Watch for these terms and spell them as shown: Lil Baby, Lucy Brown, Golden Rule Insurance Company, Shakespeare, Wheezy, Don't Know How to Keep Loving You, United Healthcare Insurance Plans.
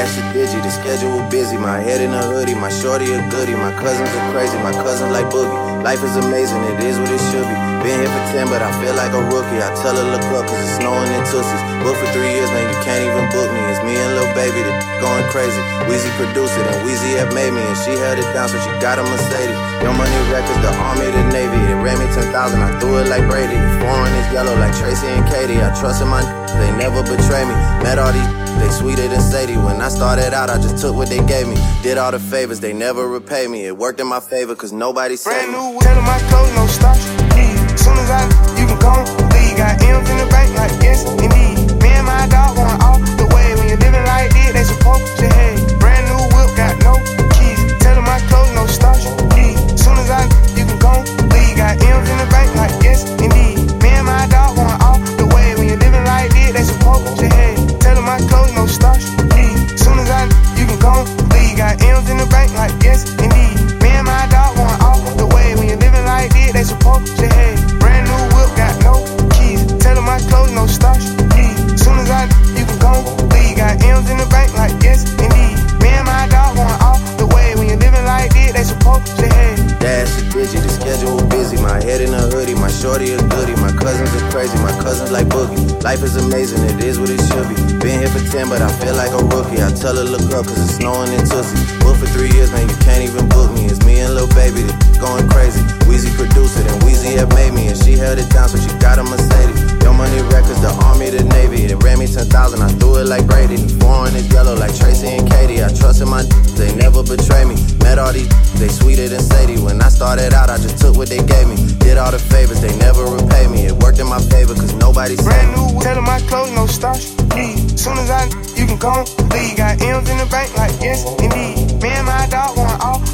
cash is busy, the schedule busy. My head in a hoodie, my shorty a goodie. My cousins are crazy, my cousin like Boogie. Life is amazing, it is what it should be. Been here for 10, but I feel like a rookie. I tell her look up, cause it's snowing in Tootsies. Booked for 3 years, man, you can't even book me. It's me and Lil Baby, the going crazy. Wheezy produced it, and Wheezy had made me. And she held it down, so she got a Mercedes. Your money records, the Army, the Navy. It ran me 10,000, I threw it like Brady. Foreign is yellow like Tracy and Katie. I trusted my they never betray me. Met all these they sweeter than Sadie. When I started out, I just took what they gave me. Did all the favors, they never repaid me. It worked in my favor, cause nobody saved me. Brand new wheel to my clothes, no stops. Soon as I even gone, leave. Got M's in the bank like yes, indeed. Me and my dog going off the way. When you're living like this, they supposed to head. Brand new whip, got no keys. Tell them my clothes, no stops. Soon as I even gone, leave. Got M's in the bank like yes, indeed. Me and my dog going off the way. When you're living like this, they supposed to head. Tell them my clothes, no stops. Soon as I even gone, leave. Got M's in the bank like yes, indeed. Me and my dog going off the way. When you're living like this, they supposed to head. The schedule busy, my head in a hoodie, my shorty a goodie, my cousins is crazy, my cousins like Boogie. Life is amazing, it is what it should be. Been here for 10, but I feel like a rookie. I tell her look up, cause it's snowing in Tootsies. Booked for 3 years, man, you can't even book me. It's me and Lil Baby, that's going crazy. Wheezy produced it, and Wheezy had made me. And she held it down, so she got a Mercedes. Your money records, the Army, the Navy. It ran me 10,000, I threw it like Brady. Foreign is yellow like Tracy and Katie. I trusted my they never betray me. Met all these they sweeter than Sadie. When I started out, I just took what they gave me. Did all the favors, they never repay me. It worked in my favor, cause nobody saved me. Brand new, tell them my clothes, no stops. Soon as I even gone, leave. Got M's in the bank like yes, indeed. Me and my dog going off